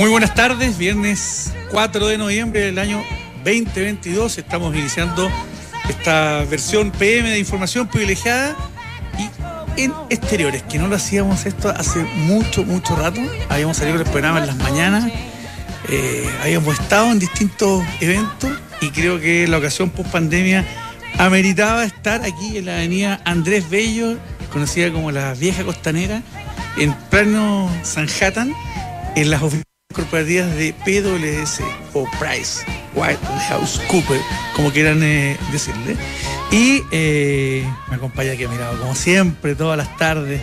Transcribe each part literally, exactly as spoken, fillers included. Muy buenas tardes, viernes cuatro de noviembre del año veinte veintidós. Estamos iniciando esta versión P M de información privilegiada y en exteriores, que no lo hacíamos esto hace mucho, mucho rato. Habíamos salido los programas en las mañanas, eh, habíamos estado en distintos eventos y creo que la ocasión post pandemia ameritaba estar aquí en la avenida Andrés Bello, conocida como la Vieja Costanera, en plano Manhattan, en las oficinas corporativas de P W C o PricewaterhouseCoopers, como quieran eh, decirle. Y eh, me acompaña aquí a mi lado, como siempre, todas las tardes,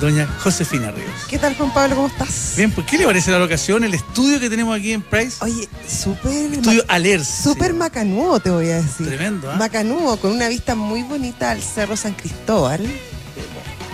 doña Josefina Ríos. ¿Qué tal, Juan Pablo? ¿Cómo estás? Bien, pues, ¿qué le parece la locación, el estudio que tenemos aquí en Price? Oye, súper... Estudio Alers. Súper macanudo, te voy a decir. Tremendo, ¿eh? Macanudo, con una vista muy bonita al Cerro San Cristóbal,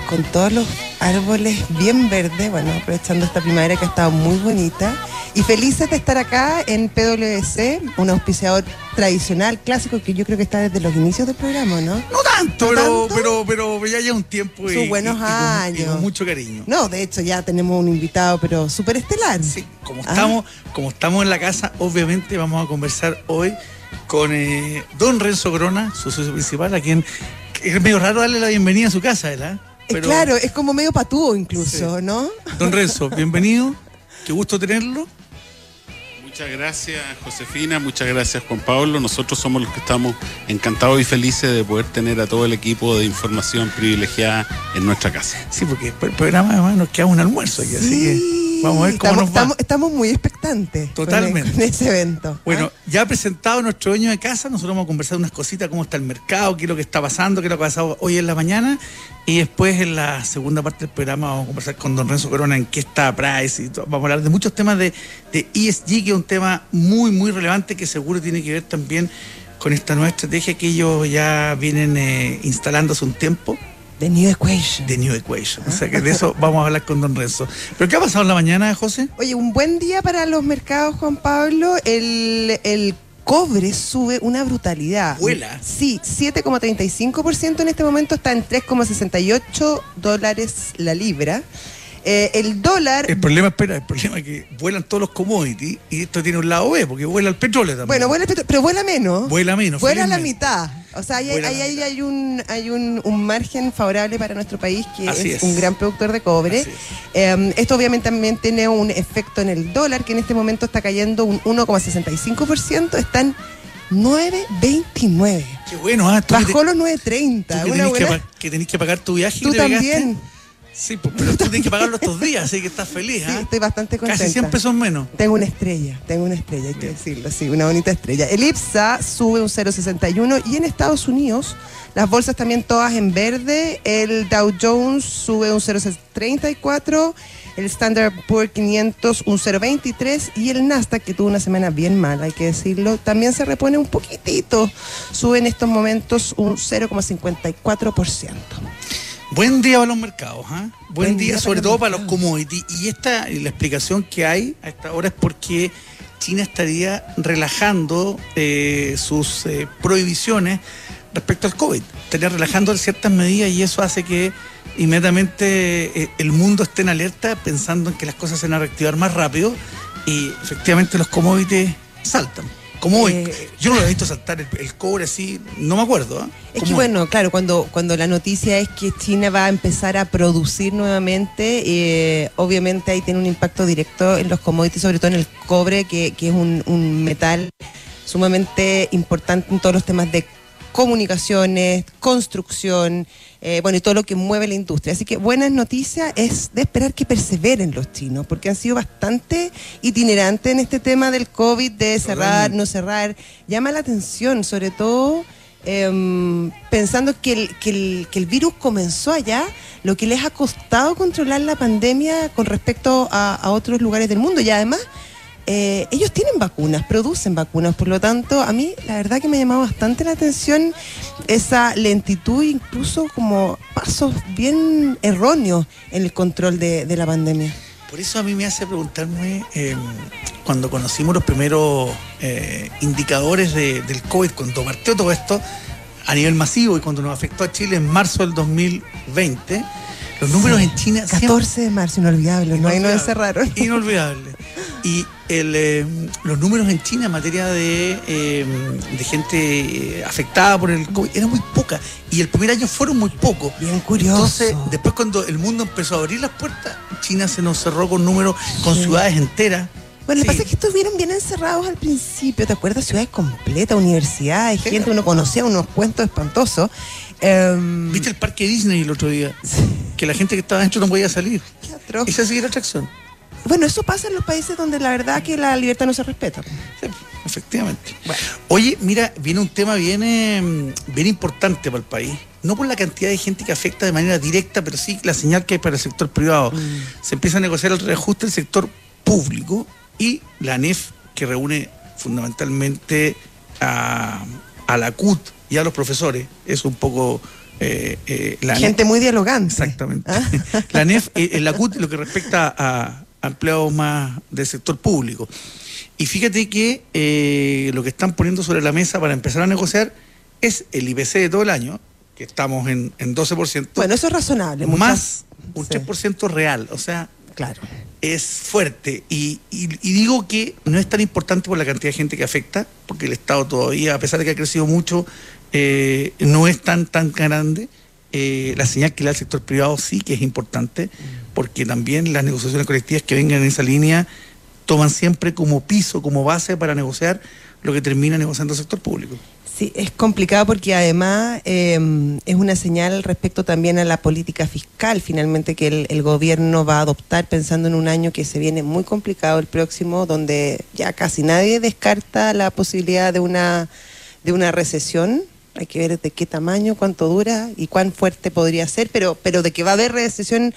con todos los árboles bien verdes, bueno, aprovechando esta primavera que ha estado muy bonita. Y felices de estar acá en P W C, un auspiciador tradicional, clásico, que yo creo que está desde los inicios del programa, ¿no? No tanto, ¿No pero, tanto? pero pero ya lleva un tiempo. Y, Sus buenos y, y años. Con, y con mucho cariño. No, de hecho ya tenemos un invitado, pero súper estelar. Sí, como estamos, como estamos en la casa, obviamente vamos a conversar hoy con eh, don Renzo Corona, su socio principal, a quien es medio raro darle la bienvenida a su casa, ¿verdad? Pero, claro, es como medio patúo incluso, sí. ¿No? Don Renzo, bienvenido, qué gusto tenerlo. Muchas gracias, Josefina, muchas gracias, Juan Pablo. Nosotros somos los que estamos encantados y felices de poder tener a todo el equipo de información privilegiada en nuestra casa. Sí, porque después del programa además nos queda un almuerzo aquí, sí. Así que vamos a ver cómo estamos, nos va. Estamos, estamos muy expectantes. Totalmente. Con, el, con ese evento. Bueno, ¿Ah? ya presentado nuestro dueño de casa, nosotros vamos a conversar unas cositas, cómo está el mercado, qué es lo que está pasando, qué es lo que ha pasado hoy en la mañana. Y después en la segunda parte del programa vamos a conversar con don Renzo Corona en qué está Price y todo. Vamos a hablar de muchos temas de, de E S G, que es un tema muy, muy relevante que seguro tiene que ver también con esta nueva estrategia que ellos ya vienen eh, instalando hace un tiempo. The New Equation. The New Equation. O sea que de eso vamos a hablar con don Renzo. ¿Pero qué ha pasado en la mañana, José? Oye, un buen día para los mercados, Juan Pablo. El... el... cobre sube una brutalidad. ¿Vuela? Sí, siete coma treinta y cinco por ciento en este momento, está en tres coma sesenta y ocho dólares la libra. Eh, el dólar... El problema, espera, el problema es que vuelan todos los commodities y esto tiene un lado B, porque vuela el petróleo también. Bueno, vuela el petróleo, pero vuela menos. Vuela menos. Vuela la mitad. O sea, ahí hay, hay, hay, hay, un, hay un, un margen favorable para nuestro país, que es, es un gran productor de cobre. Es. Eh, esto obviamente también tiene un efecto en el dólar, que en este momento está cayendo un uno coma sesenta y cinco por ciento, están nueve veintinueve. Qué bueno, ah, bajó los nueve treinta. Que tenés, buena... que tenés que pagar tu viaje. Tú y te también. Pagaste. Sí, pero tú tienes que pagarlo estos días, así que estás feliz, ¿eh? Sí, estoy bastante contenta. Casi cien pesos menos. Tengo una estrella, tengo una estrella, hay que decirlo, sí, una bonita estrella. El Ipsa sube un cero coma sesenta y uno y en Estados Unidos, las bolsas también todas en verde, el Dow Jones sube un cero coma treinta y cuatro, el Standard Poor's quinientos un cero coma veintitrés y el Nasdaq, que tuvo una semana bien mala, hay que decirlo, también se repone un poquitito, sube en estos momentos un cero coma cincuenta y cuatro por ciento. Buen día para los mercados, ¿eh? Buen, Buen día, día sobre todo mercados. Para los commodities. Y esta, la explicación que hay a esta hora es porque China estaría relajando eh, sus eh, prohibiciones respecto al COVID. Estaría relajando ciertas medidas y eso hace que inmediatamente eh, el mundo esté en alerta pensando en que las cosas se van a reactivar más rápido y efectivamente los commodities saltan. Como hoy, eh, yo no lo he visto saltar el, el cobre así, no me acuerdo, ¿eh? Es que hoy? Bueno, claro, cuando, cuando la noticia es que China va a empezar a producir nuevamente, eh, obviamente ahí tiene un impacto directo en los commodities, sobre todo en el cobre, que, que es un, un metal sumamente importante en todos los temas de comunicaciones, construcción, eh, bueno, y todo lo que mueve la industria. Así que buenas noticias, es de esperar que perseveren los chinos, porque han sido bastante itinerantes en este tema del COVID, de cerrar, no cerrar. Llama la atención, sobre todo eh, pensando que el, que, el, que el virus comenzó allá, lo que les ha costado controlar la pandemia con respecto a, a otros lugares del mundo. Y además... Eh, ellos tienen vacunas, producen vacunas, por lo tanto, a mí la verdad que me ha llamado bastante la atención esa lentitud, incluso como pasos bien erróneos en el control de, de la pandemia. Por eso a mí me hace preguntarme, eh, cuando conocimos los primeros eh, indicadores de, del COVID, cuando partió todo esto a nivel masivo y cuando nos afectó a Chile en marzo del dos mil veinte, los números sí, en China... catorce siempre... de marzo, inolvidable, no, ahí nos encerraron. Inolvidable. Y el, eh, los números en China en materia de, eh, de gente afectada por el COVID eran muy pocas. Y el primer año fueron muy pocos. Bien curioso. Entonces, después cuando el mundo empezó a abrir las puertas, China se nos cerró con números, con sí. ciudades enteras. Bueno, sí. Lo que pasa es que estuvieron bien encerrados al principio. ¿Te acuerdas? Ciudades completas, universidades, sí, gente, claro. Uno conocía unos cuentos espantosos. Um... ¿Viste el parque Disney el otro día? Sí. Que la gente que estaba dentro no podía salir. Qué atroz. Esa sí era la atracción. Bueno, eso pasa en los países donde la verdad que la libertad no se respeta. Sí, efectivamente. Bueno. Oye, mira, viene un tema bien, eh, bien importante para el país. No por la cantidad de gente que afecta de manera directa, pero sí la señal que hay para el sector privado. Mm. Se empieza a negociar el reajuste del sector público y la ANEF, que reúne fundamentalmente a, a la C U T y a los profesores. Es un poco... Eh, eh, la gente ANEF, muy dialogante. Exactamente. ¿Ah? La ANEF, eh, la C U T, lo que respecta a... empleados más del sector público. Y fíjate que eh, lo que están poniendo sobre la mesa para empezar a negociar es el I P C de todo el año, que estamos en, en doce por ciento. Bueno, eso es razonable. Más muchas, un tres por ciento sí. real, o sea, claro, es fuerte. Y, y, y digo que no es tan importante por la cantidad de gente que afecta, porque el Estado todavía, a pesar de que ha crecido mucho, eh, no es tan, tan grande. Eh, la señal que le da el sector privado sí que es importante, porque también las negociaciones colectivas que vengan en esa línea toman siempre como piso, como base para negociar lo que termina negociando el sector público. Sí, es complicado porque además eh, es una señal respecto también a la política fiscal finalmente que el, el gobierno va a adoptar pensando en un año que se viene muy complicado el próximo, donde ya casi nadie descarta la posibilidad de una, de una recesión. Hay que ver de qué tamaño, cuánto dura y cuán fuerte podría ser, pero pero de que va a haber recesión,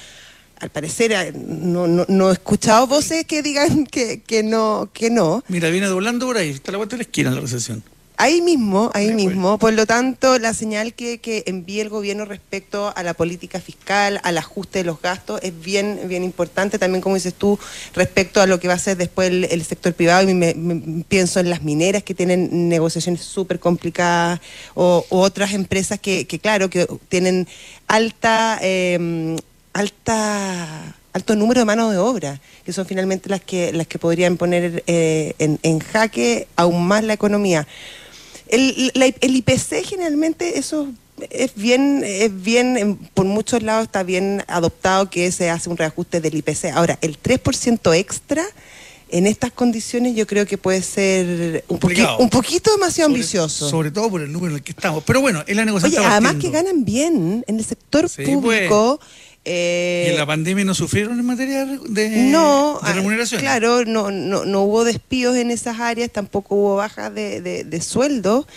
al parecer no, no, no he escuchado voces que digan que, que no, que no. Mira, viene doblando por ahí, está la vuelta de la esquina la recesión. Ahí mismo, ahí mismo. Por lo tanto, la señal que, que envíe el gobierno respecto a la política fiscal, al ajuste de los gastos, es bien, bien importante. También, como dices tú, respecto a lo que va a ser después el, el sector privado, y me, me, pienso en las mineras que tienen negociaciones súper complicadas, o, o otras empresas que, que, claro, que tienen alta, eh, alta... alto número de manos de obra, que son finalmente las que las que podrían poner eh, en, en jaque aún más la economía. El, la, el I P C generalmente eso es bien, es bien por muchos lados está bien adoptado que se hace un reajuste del I P C. Ahora, el tres por ciento extra en estas condiciones yo creo que puede ser un, poqui, un poquito demasiado sobre, ambicioso. Sobre todo por el número en el que estamos. Pero bueno, es la negociación. Oye, además que ganan bien en el sector sí, público... Pues. Eh, ¿Y en la pandemia no sufrieron en materia de, no, de remuneración? Claro, no, no, no hubo despidos en esas áreas, tampoco hubo bajas de, de, de sueldo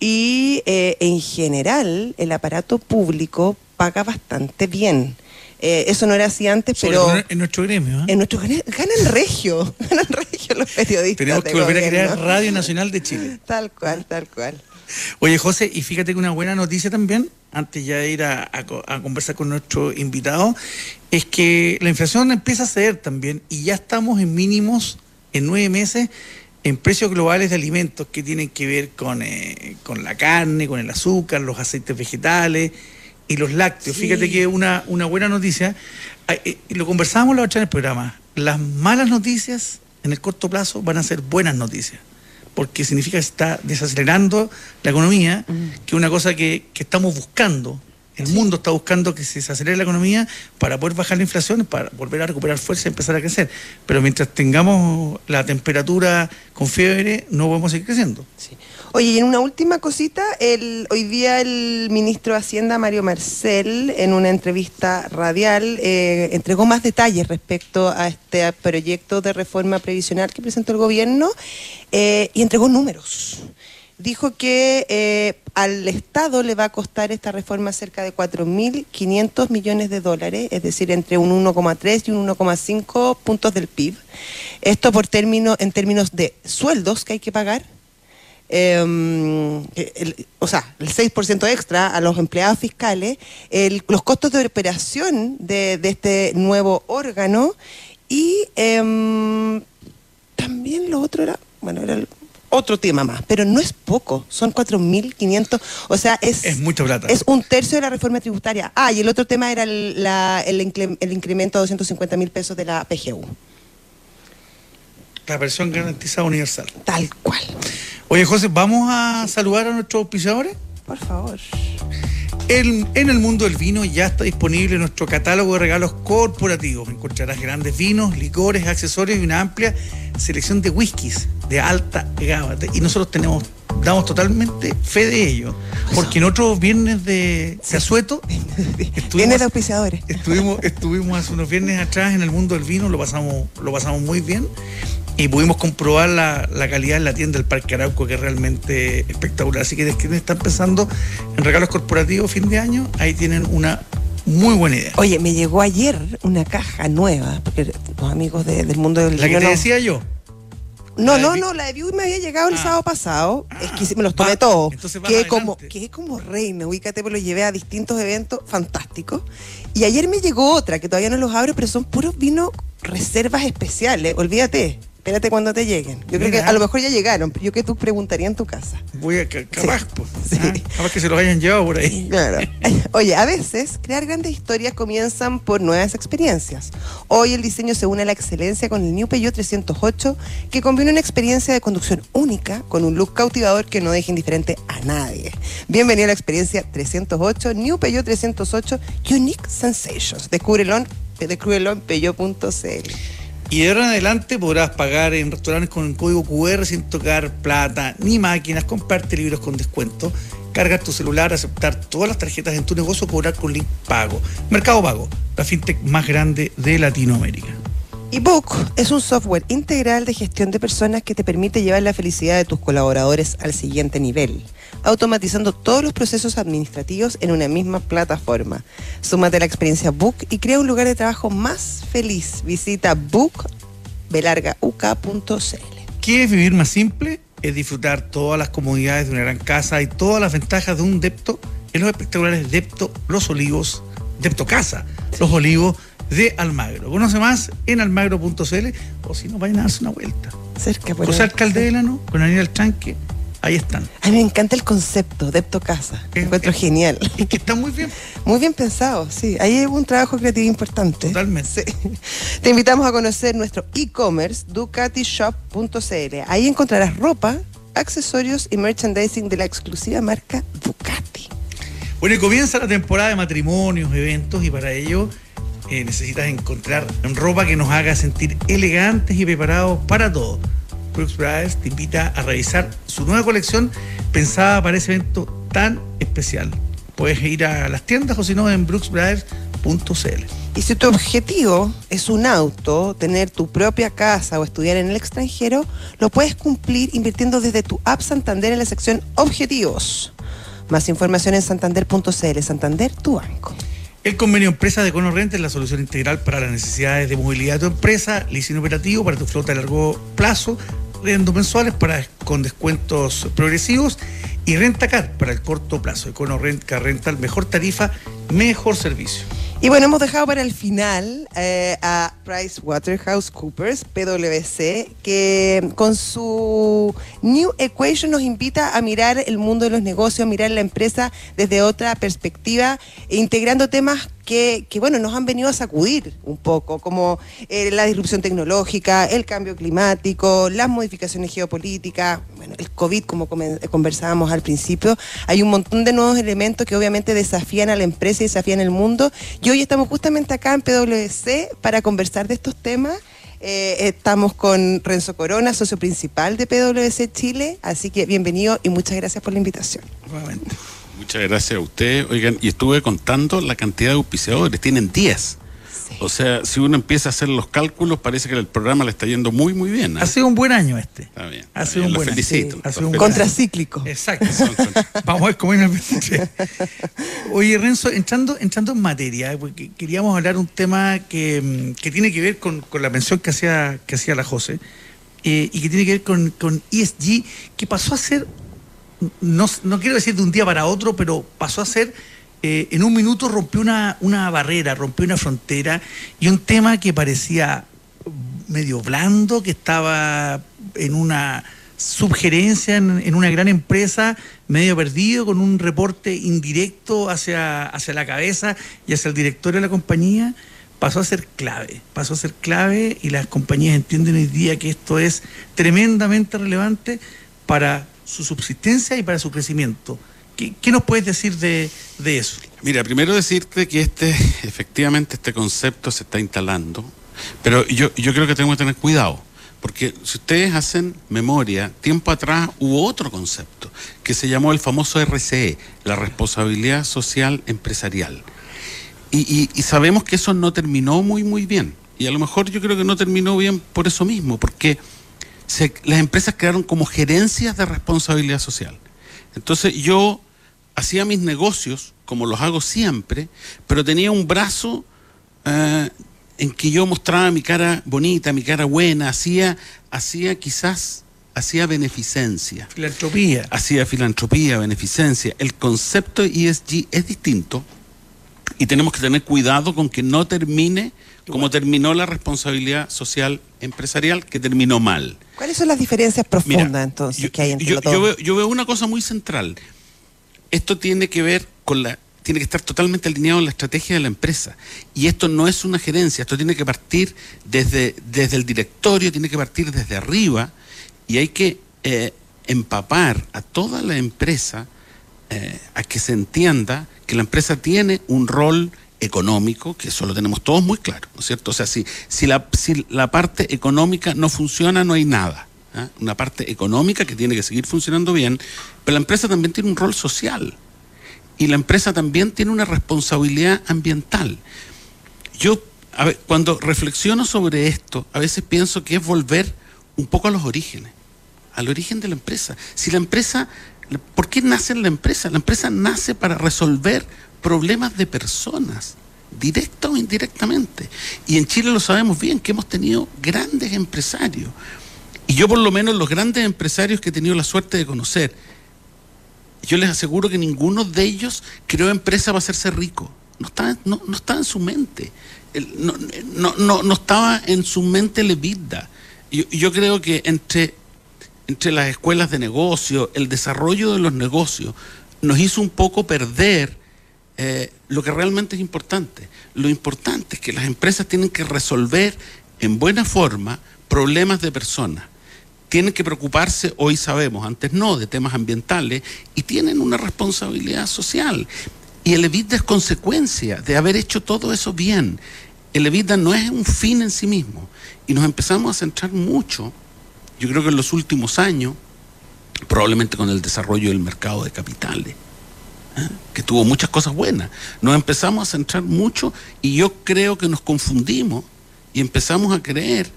y eh, en general el aparato público paga bastante bien. Eh, eso no era así antes, sobre pero... En nuestro gremio, ¿eh? En nuestro gremio, ganan regio, ganan regio los periodistas. Tenemos que volver gobierno. a crear Radio Nacional de Chile. Tal cual, tal cual. Oye, José, y fíjate que una buena noticia también, antes ya de ir a, a, a conversar con nuestro invitado, es que la inflación empieza a ceder también y ya estamos en mínimos en nueve meses en precios globales de alimentos que tienen que ver con, eh, con la carne, con el azúcar, los aceites vegetales y los lácteos. Sí. Fíjate que una, una buena noticia, eh, eh, lo conversábamos la otra en el programa, las malas noticias en el corto plazo van a ser buenas noticias, porque significa que está desacelerando la economía, mm. que es una cosa que, que estamos buscando. El sí. mundo está buscando que se desacelere la economía para poder bajar la inflación, para volver a recuperar fuerza y empezar a crecer. Pero mientras tengamos la temperatura con fiebre, no vamos a seguir creciendo. Sí. Oye, y en una última cosita, el, hoy día el ministro de Hacienda, Mario Marcel, en una entrevista radial, eh, entregó más detalles respecto a este proyecto de reforma previsional que presentó el gobierno eh, y entregó números. Dijo que eh, al Estado le va a costar esta reforma cerca de cuatro mil quinientos millones de dólares, es decir, entre un uno coma tres y un uno coma cinco puntos del P I B. Esto por término, en términos de sueldos que hay que pagar, eh, el, o sea, el seis por ciento extra a los empleados fiscales, el, los costos de operación de, de este nuevo órgano y eh, también lo otro era, bueno, era el... otro tema más, pero no es poco, son cuatro mil quinientos, o sea, es, es mucha plata. Es un tercio de la reforma tributaria. Ah, y el otro tema era el, la, el, el incremento a doscientos cincuenta mil pesos de la P G U. La versión garantizada universal. Tal cual. Oye, José, ¿vamos a saludar a nuestros auspiciadores? Por favor. El, en el mundo del vino ya está disponible nuestro catálogo de regalos corporativos. Encontrarás grandes vinos, licores, accesorios y una amplia selección de whiskies de alta gama. Y nosotros tenemos, damos totalmente fe de ello. Porque en otros viernes de, sí. de asueto, viernes de auspiciadores. Estuvimos, estuvimos hace unos viernes atrás en el mundo del vino, lo pasamos, lo pasamos muy bien. Y pudimos comprobar la, la calidad en la tienda del Parque Arauco, que es realmente espectacular. Así que desde que están pensando en regalos corporativos fin de año, ahí tienen una muy buena idea. Oye, me llegó ayer una caja nueva, porque los amigos de, del mundo del... ¿La que te no... decía yo? No, no, no, la de View me había llegado el ah, sábado pasado, ah, es que me los tomé todos, quedé como, quedé como reina, ubícate, me los llevé a distintos eventos fantásticos, y ayer me llegó otra, que todavía no los abro, pero son puros vinos reservas especiales, olvídate. Espérate cuando te lleguen. Yo Mira. creo que a lo mejor ya llegaron, pero yo que tú preguntarías en tu casa. Voy a capaz, sí. pues. Sí. Ah, capaz que se los hayan llevado por ahí. Claro. Oye, a veces crear grandes historias comienzan por nuevas experiencias. Hoy el diseño se une a la excelencia con el New Peugeot trescientos ocho, que combina una experiencia de conducción única con un look cautivador que no deja indiferente a nadie. Bienvenido a la experiencia trescientos ocho, New Peugeot trescientos ocho Unique Sensations. Descúbrelo en peugeot punto cl. Y de ahora en adelante podrás pagar en restaurantes con el código cu erre sin tocar plata ni máquinas, comparte libros con descuento, cargar tu celular, aceptar todas las tarjetas en tu negocio, cobrar con LinkPago. Mercado Pago, la fintech más grande de Latinoamérica. Ebook es un software integral de gestión de personas que te permite llevar la felicidad de tus colaboradores al siguiente nivel, automatizando todos los procesos administrativos en una misma plataforma. Súmate a la experiencia Book y crea un lugar de trabajo más feliz. Visita book b larga u k punto c l. ¿Quieres vivir más simple? Es disfrutar todas las comodidades de una gran casa y todas las ventajas de un Depto en los espectaculares Depto Los Olivos, Depto Casa, Los Olivos de Almagro. Conoce más en almagro punto c l o si no, vayan a darse una vuelta. Cerca, por José Alcalde de Elano, con Aníbal Tranque. Ahí están. A mí me encanta el concepto, Depto Casa. Me encuentro es, genial. Es que está muy bien. Muy bien pensado, sí. Ahí hay un trabajo creativo importante. Totalmente. Sí. Te invitamos a conocer nuestro e-commerce, ducati shop punto c l. Ahí encontrarás ropa, accesorios y merchandising de la exclusiva marca Ducati. Bueno, y comienza la temporada de matrimonios, eventos, y para ello eh, necesitas encontrar ropa que nos haga sentir elegantes y preparados para todo. Brooks Brothers te invita a revisar su nueva colección pensada para ese evento tan especial. Puedes ir a las tiendas o si no en brooks brothers punto c l. Y si tu objetivo es un auto, tener tu propia casa o estudiar en el extranjero, lo puedes cumplir invirtiendo desde tu app Santander en la sección Objetivos. Más información en santander punto c l. Santander, tu banco. El convenio Empresa de Econo Rent es la solución integral para las necesidades de movilidad de tu empresa, leasing operativo para tu flota a largo plazo, rendos mensuales para, con descuentos progresivos y Renta Car para el corto plazo. Econo Rent, Car Rental, mejor tarifa, mejor servicio. Y bueno, hemos dejado para el final eh, a PricewaterhouseCoopers, P W C, que con su New Equation nos invita a mirar el mundo de los negocios, a mirar la empresa desde otra perspectiva, integrando temas que, que bueno, nos han venido a sacudir un poco, como eh, la disrupción tecnológica, el cambio climático, las modificaciones geopolíticas, bueno, el COVID, como conversábamos al principio. Hay un montón de nuevos elementos que obviamente desafían a la empresa y desafían el mundo. Y hoy estamos justamente acá en P W C para conversar de estos temas. Eh, estamos con Renzo Corona, socio principal de P W C Chile. Así que bienvenido y muchas gracias por la invitación. Nuevamente. Muchas gracias a ustedes. Oigan, y estuve contando la cantidad de auspiciadores. Tienen diez. Sí. O sea, si uno empieza a hacer los cálculos, parece que el programa le está yendo muy, muy bien. ¿Eh? Ha sido un buen año este. Está bien. Está ha sido bien. Un buen año. Sí. Ha sido un contracíclico. Exacto. Vamos a ver cómo es el... Oye, Renzo, entrando, entrando en materia, porque queríamos hablar un tema que, que tiene que ver con, con la mención que hacía, que hacía la José, eh, y que tiene que ver con, con E S G, que pasó a ser, no, no quiero decir de un día para otro, pero pasó a ser... Eh, en un minuto rompió una, una barrera, rompió una frontera y un tema que parecía medio blando, que estaba en una subgerencia, en, en una gran empresa, medio perdido, con un reporte indirecto hacia, hacia la cabeza y hacia el directorio de la compañía, pasó a ser clave, pasó a ser clave y las compañías entienden hoy día que esto es tremendamente relevante para su subsistencia y para su crecimiento. ¿Qué, qué nos puedes decir de, de eso? Mira, primero decirte que este, efectivamente este concepto se está instalando, pero yo, yo creo que tenemos que tener cuidado, porque si ustedes hacen memoria, tiempo atrás hubo otro concepto que se llamó el famoso R C E, la responsabilidad social empresarial. Y, y, y sabemos que eso no terminó muy, muy bien. Y a lo mejor yo creo que no terminó bien por eso mismo, porque se, las empresas quedaron como gerencias de responsabilidad social. Entonces yo hacía mis negocios, como los hago siempre, pero tenía un brazo eh, en que yo mostraba mi cara bonita, mi cara buena, hacía, hacía quizás, hacía beneficencia. Filantropía. Hacía filantropía, beneficencia. El concepto E S G es distinto y tenemos que tener cuidado con que no termine como terminó la responsabilidad social empresarial, que terminó mal. ¿Cuáles son las diferencias profundas, Mira, entonces, yo, que hay entre yo, los dos? Yo veo, yo veo una cosa muy central. Esto tiene que ver con la... tiene que estar totalmente alineado en la estrategia de la empresa. Y esto no es una gerencia, esto tiene que partir desde, desde el directorio, tiene que partir desde arriba, y hay que eh, empapar a toda la empresa eh, a que se entienda que la empresa tiene un rol económico, que eso lo tenemos todos muy claro, ¿no es cierto? O sea, si, si, la, si la parte económica no funciona, no hay nada. ¿eh? Una parte económica que tiene que seguir funcionando bien, pero la empresa también tiene un rol social. Y la empresa también tiene una responsabilidad ambiental. Yo, a ver, cuando reflexiono sobre esto, a veces pienso que es volver un poco a los orígenes, al origen de la empresa. Si la empresa, ¿por qué nace la empresa? La empresa nace para resolver problemas de personas, directa o indirectamente. Y en Chile lo sabemos bien, que hemos tenido grandes empresarios. Y yo, por lo menos, los grandes empresarios que he tenido la suerte de conocer, yo les aseguro que ninguno de ellos creó empresa para hacerse rico. No estaba, no, no estaba en su mente. No, no, no, no estaba en su mente la EBITDA. Yo, yo creo que entre, entre las escuelas de negocio, el desarrollo de los negocios, nos hizo un poco perder eh, lo que realmente es importante. Lo importante es que las empresas tienen que resolver en buena forma problemas de personas. Tienen que preocuparse, hoy sabemos, antes no, de temas ambientales, y tienen una responsabilidad social. Y el EBITDA es consecuencia de haber hecho todo eso bien. El EBITDA no es un fin en sí mismo. Y nos empezamos a centrar mucho, yo creo que en los últimos años, probablemente con el desarrollo del mercado de capitales, ¿eh? que tuvo muchas cosas buenas. Nos empezamos a centrar mucho y yo creo que nos confundimos y empezamos a creer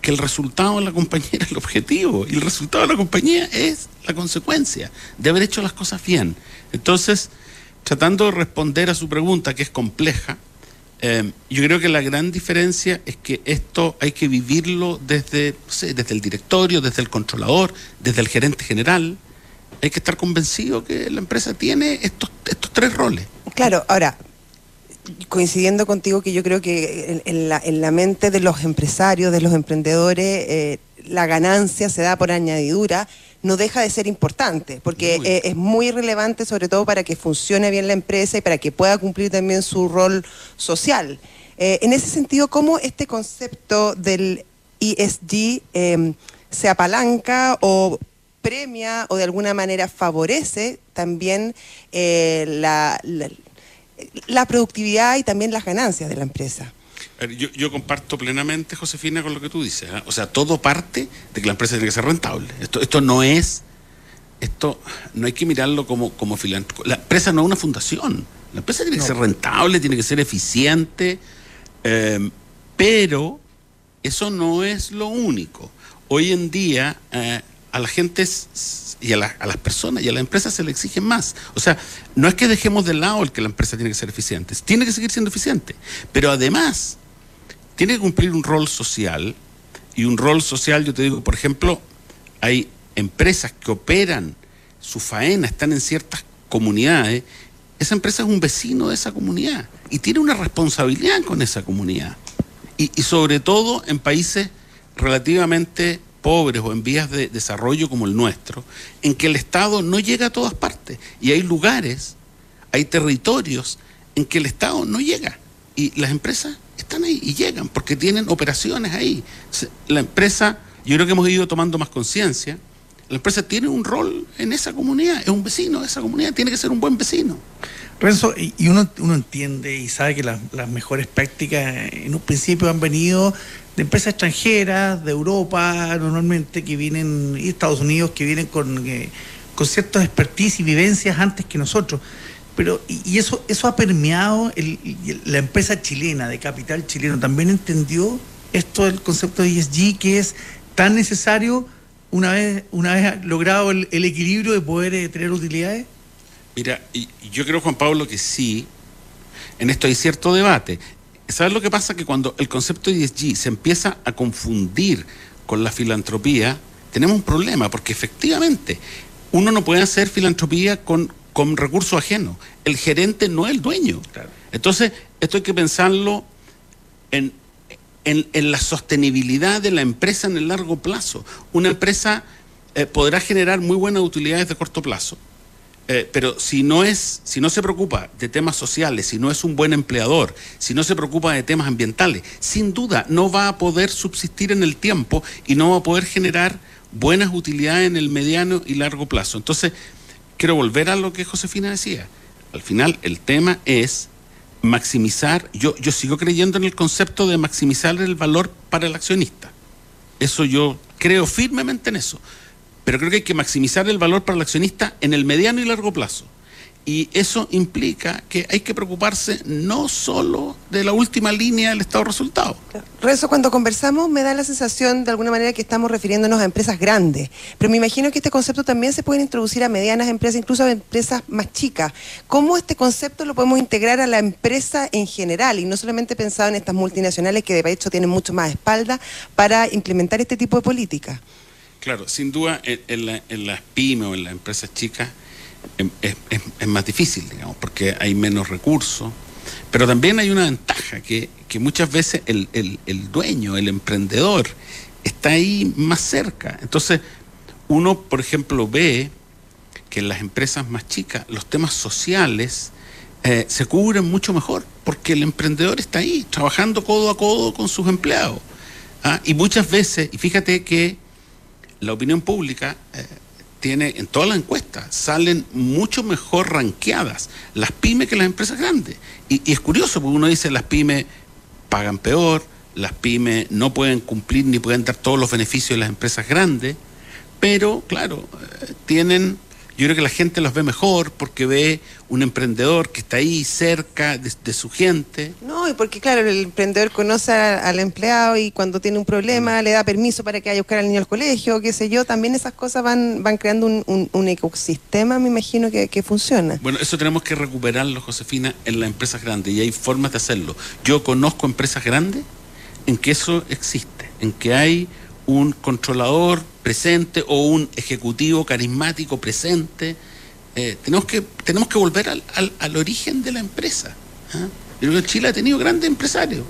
que el resultado de la compañía era el objetivo, y el resultado de la compañía es la consecuencia de haber hecho las cosas bien. Entonces, tratando de responder a su pregunta, que es compleja, eh, yo creo que la gran diferencia es que esto hay que vivirlo desde, no sé, desde el directorio, desde el controlador, desde el gerente general. Hay que estar convencido que la empresa tiene estos, estos tres roles. Claro, ahora... coincidiendo contigo que yo creo que en, en, la, en la mente de los empresarios, de los emprendedores, eh, la ganancia se da por añadidura, no deja de ser importante, porque muy eh, es muy relevante sobre todo para que funcione bien la empresa y para que pueda cumplir también su rol social. Eh, en ese sentido, ¿cómo este concepto del E S G eh, se apalanca o premia o de alguna manera favorece también eh, la, la la productividad y también las ganancias de la empresa? Yo, yo comparto plenamente, Josefina, con lo que tú dices, ¿eh? O sea, todo parte de que la empresa tiene que ser rentable. Esto, esto no es, esto no hay que mirarlo como, como filántropo. La empresa no es una fundación. La empresa tiene que no. ser rentable, tiene que ser eficiente, eh, pero eso no es lo único. Hoy en día eh, a la gente y a, la, a las personas y a las empresas se le exigen más. O sea, no es que dejemos de lado el que la empresa tiene que ser eficiente. Tiene que seguir siendo eficiente. Pero además, tiene que cumplir un rol social. Y un rol social, yo te digo, por ejemplo, hay empresas que operan, su faena, están en ciertas comunidades. Esa empresa es un vecino de esa comunidad. Y tiene una responsabilidad con esa comunidad. Y, y sobre todo en países relativamente pobres o en vías de desarrollo como el nuestro, en que el Estado no llega a todas partes, y hay lugares, hay territorios en que el Estado no llega, y las empresas están ahí y llegan porque tienen operaciones ahí. La empresa, yo creo que hemos ido tomando más conciencia, la empresa tiene un rol en esa comunidad, es un vecino de esa comunidad, tiene que ser un buen vecino. Renzo, y uno, uno entiende y sabe que las, las mejores prácticas en un principio han venido de empresas extranjeras, de Europa normalmente, que vienen, y Estados Unidos, que vienen con, eh, con ciertas expertise y vivencias antes que nosotros. Pero, y eso, eso ha permeado el, el, la empresa chilena, de capital chileno, también entendió esto del concepto de E S G, que es tan necesario una vez, una vez logrado el, el equilibrio de poder eh, tener utilidades. Mira, y yo creo, Juan Pablo, que sí, en esto hay cierto debate. ¿Sabes lo que pasa? Que cuando el concepto de E S G se empieza a confundir con la filantropía, tenemos un problema, porque efectivamente uno no puede hacer filantropía con, con recursos ajenos. El gerente no es el dueño. Claro. Entonces, esto hay que pensarlo en, en, en la sostenibilidad de la empresa en el largo plazo. Una empresa eh, podrá generar muy buenas utilidades de corto plazo. Eh, pero si no es, si no se preocupa de temas sociales, si no es un buen empleador, si no se preocupa de temas ambientales, sin duda no va a poder subsistir en el tiempo y no va a poder generar buenas utilidades en el mediano y largo plazo. Entonces, quiero volver a lo que Josefina decía. Al final, el tema es maximizar. Yo, yo sigo creyendo en el concepto de maximizar el valor para el accionista. Eso yo creo firmemente en eso. Pero creo que hay que maximizar el valor para el accionista en el mediano y largo plazo. Y eso implica que hay que preocuparse no solo de la última línea del estado de resultados. Renzo, cuando conversamos me da la sensación de alguna manera que estamos refiriéndonos a empresas grandes, pero me imagino que este concepto también se puede introducir a medianas empresas, incluso a empresas más chicas. ¿Cómo este concepto lo podemos integrar a la empresa en general y no solamente pensado en estas multinacionales que de hecho tienen mucho más espalda para implementar este tipo de políticas? Claro, sin duda en, en, la, en las pymes o en las empresas chicas es, es, es más difícil, digamos, porque hay menos recursos, pero también hay una ventaja, que, que muchas veces el, el, el dueño, el emprendedor, está ahí más cerca. Entonces, uno, por ejemplo, ve que en las empresas más chicas los temas sociales eh, se cubren mucho mejor, porque el emprendedor está ahí, trabajando codo a codo con sus empleados. ¿Ah? Y muchas veces, y fíjate que la opinión pública eh, tiene, en todas las encuestas, salen mucho mejor ranqueadas las pymes que las empresas grandes. Y, y es curioso, porque uno dice, las pymes pagan peor, las pymes no pueden cumplir ni pueden dar todos los beneficios de las empresas grandes, pero, claro, eh, tienen, yo creo que la gente las ve mejor porque ve un emprendedor que está ahí cerca de, de su gente. No, y porque claro, el emprendedor conoce a, al empleado y cuando tiene un problema sí. Le da permiso para que vaya a buscar al niño al colegio, qué sé yo. También esas cosas van van creando un, un, un ecosistema, me imagino, que, que funciona. Bueno, eso tenemos que recuperarlo, Josefina, en las empresas grandes, y hay formas de hacerlo. Yo conozco empresas grandes en que eso existe, en que hay un controlador presente o un ejecutivo carismático presente. Eh, tenemos que tenemos que volver al, al, al origen de la empresa. ¿eh? Yo creo que Chile ha tenido grandes empresarios.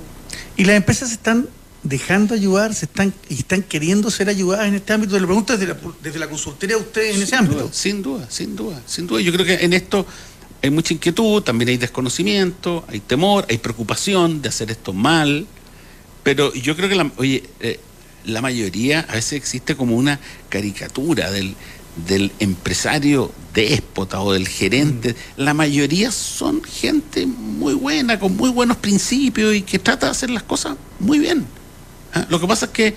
Y las empresas se están dejando ayudar, se están y están queriendo ser ayudadas en este ámbito. Le pregunto desde la, desde la consultoría de ustedes en ese ámbito. Sin duda, sin duda, sin duda. Yo creo que en esto hay mucha inquietud, también hay desconocimiento, hay temor, hay preocupación de hacer esto mal. Pero yo creo que la... Oye, eh, la mayoría, a veces existe como una caricatura del, del empresario déspota o del gerente. Mm. La mayoría son gente muy buena, con muy buenos principios y que trata de hacer las cosas muy bien. ¿Ah? Lo que pasa es que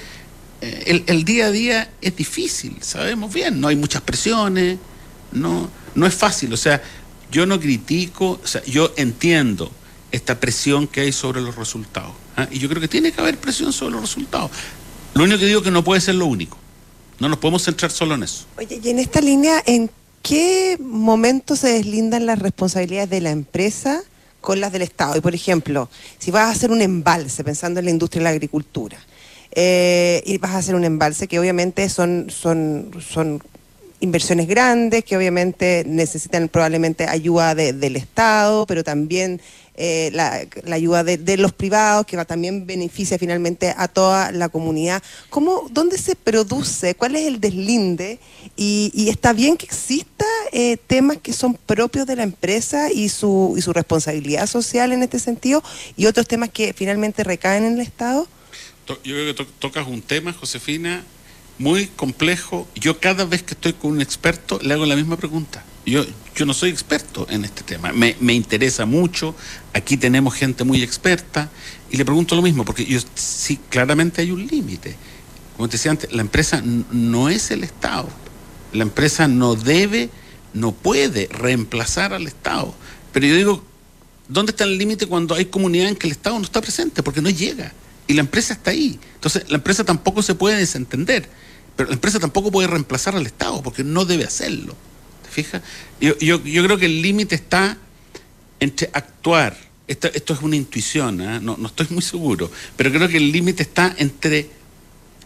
eh, el, el día a día es difícil, sabemos bien, no hay muchas presiones, no, no es fácil. O sea, yo no critico, o sea, yo entiendo esta presión que hay sobre los resultados. ¿Ah? Y yo creo que tiene que haber presión sobre los resultados. Lo único que digo es que no puede ser lo único. No nos podemos centrar solo en eso. Oye, y en esta línea, ¿en qué momento se deslindan las responsabilidades de la empresa con las del Estado? Y por ejemplo, si vas a hacer un embalse, pensando en la industria de la agricultura, eh, y vas a hacer un embalse que obviamente son, son, son inversiones grandes, que obviamente necesitan probablemente ayuda de, del Estado, pero también... Eh, la, la ayuda de, de los privados, que va, también beneficia finalmente a toda la comunidad. ¿Cómo, dónde se produce? ¿Cuál es el deslinde? ¿Y, y está bien que exista eh, temas que son propios de la empresa y su, y su responsabilidad social en este sentido, y otros temas que finalmente recaen en el Estado? Yo creo que to tocas un tema, Josefina, muy complejo. Yo cada vez que estoy con un experto le hago la misma pregunta. Yo, yo no soy experto en este tema, me, me interesa mucho, aquí tenemos gente muy experta, y le pregunto lo mismo, porque yo sí, claramente hay un límite. Como te decía antes, la empresa no es el Estado, la empresa no debe, no puede reemplazar al Estado. Pero yo digo, ¿dónde está el límite cuando hay comunidad en que el Estado no está presente? Porque no llega, y la empresa está ahí. Entonces, la empresa tampoco se puede desentender, pero la empresa tampoco puede reemplazar al Estado, porque no debe hacerlo. Fija, yo, yo, yo creo que el límite está entre actuar, esto, esto es una intuición, ¿eh? no, no estoy muy seguro, pero creo que el límite está entre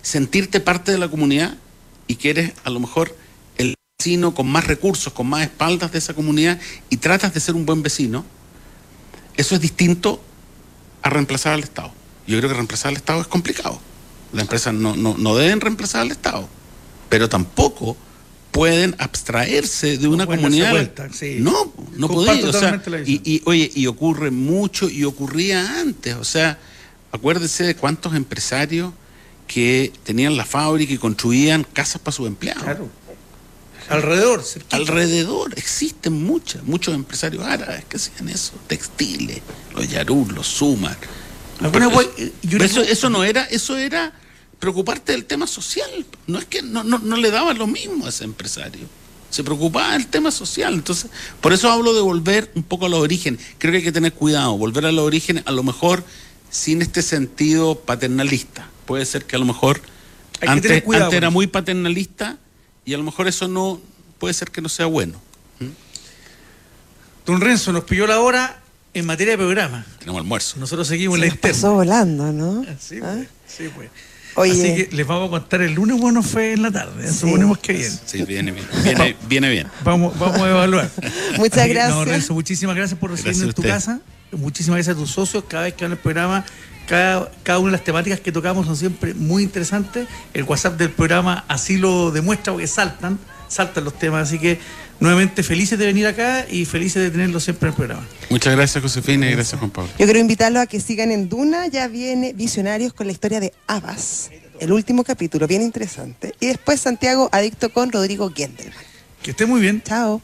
sentirte parte de la comunidad y que eres a lo mejor el vecino con más recursos, con más espaldas de esa comunidad, y tratas de ser un buen vecino. Eso es distinto a reemplazar al Estado. Yo creo que reemplazar al Estado es complicado. Las empresas no, no, no deben reemplazar al Estado, pero tampoco pueden abstraerse de una no comunidad. Vuelta, sí. No, no podía. O sea, y, y oye, y ocurre mucho, y ocurría antes. O sea, acuérdense de cuántos empresarios que tenían la fábrica y construían casas para sus empleados. Claro. Alrededor. Cerquita. Alrededor. Existen muchas, muchos empresarios árabes que hacían eso. Textiles, los yarur, los sumar. Pero voy, yo eso, eso no era, eso era. preocuparte del tema social. No es que no, no, no le daba lo mismo a ese empresario, se preocupaba del tema social. Entonces, por eso hablo de volver un poco a los orígenes. Creo que hay que tener cuidado, volver a los orígenes, a lo mejor sin este sentido paternalista. Puede ser que a lo mejor hay antes, que tener cuidado, antes era muy paternalista, y a lo mejor eso no, puede ser que no sea bueno. ¿Mm? Don Renzo, nos pilló la hora en materia de programa. Tenemos almuerzo. Nosotros seguimos se la interna. Pasó volando, ¿no? Sí, ¿ah? Pues, sí, pues. Oye. Así que les vamos a contar el lunes, bueno, fue en la tarde, sí. Suponemos que bien. Sí, viene bien. Viene, viene bien. Vamos, vamos a evaluar. Muchas Así, gracias. No, Renzo, muchísimas gracias por recibirnos en tu casa. Muchísimas gracias a tus socios. Cada vez que van al programa, cada, cada una de las temáticas que tocamos son siempre muy interesantes. El WhatsApp del programa así lo demuestra, porque saltan, saltan los temas. Así que nuevamente felices de venir acá y felices de tenerlo siempre en el programa. Muchas gracias, Josefina, y gracias, Juan Pablo. Yo quiero invitarlos a que sigan en Duna. Ya viene Visionarios con la historia de Abbas, el último capítulo, bien interesante. Y después Santiago Adicto con Rodrigo Gendelman. Que esté muy bien. Chao.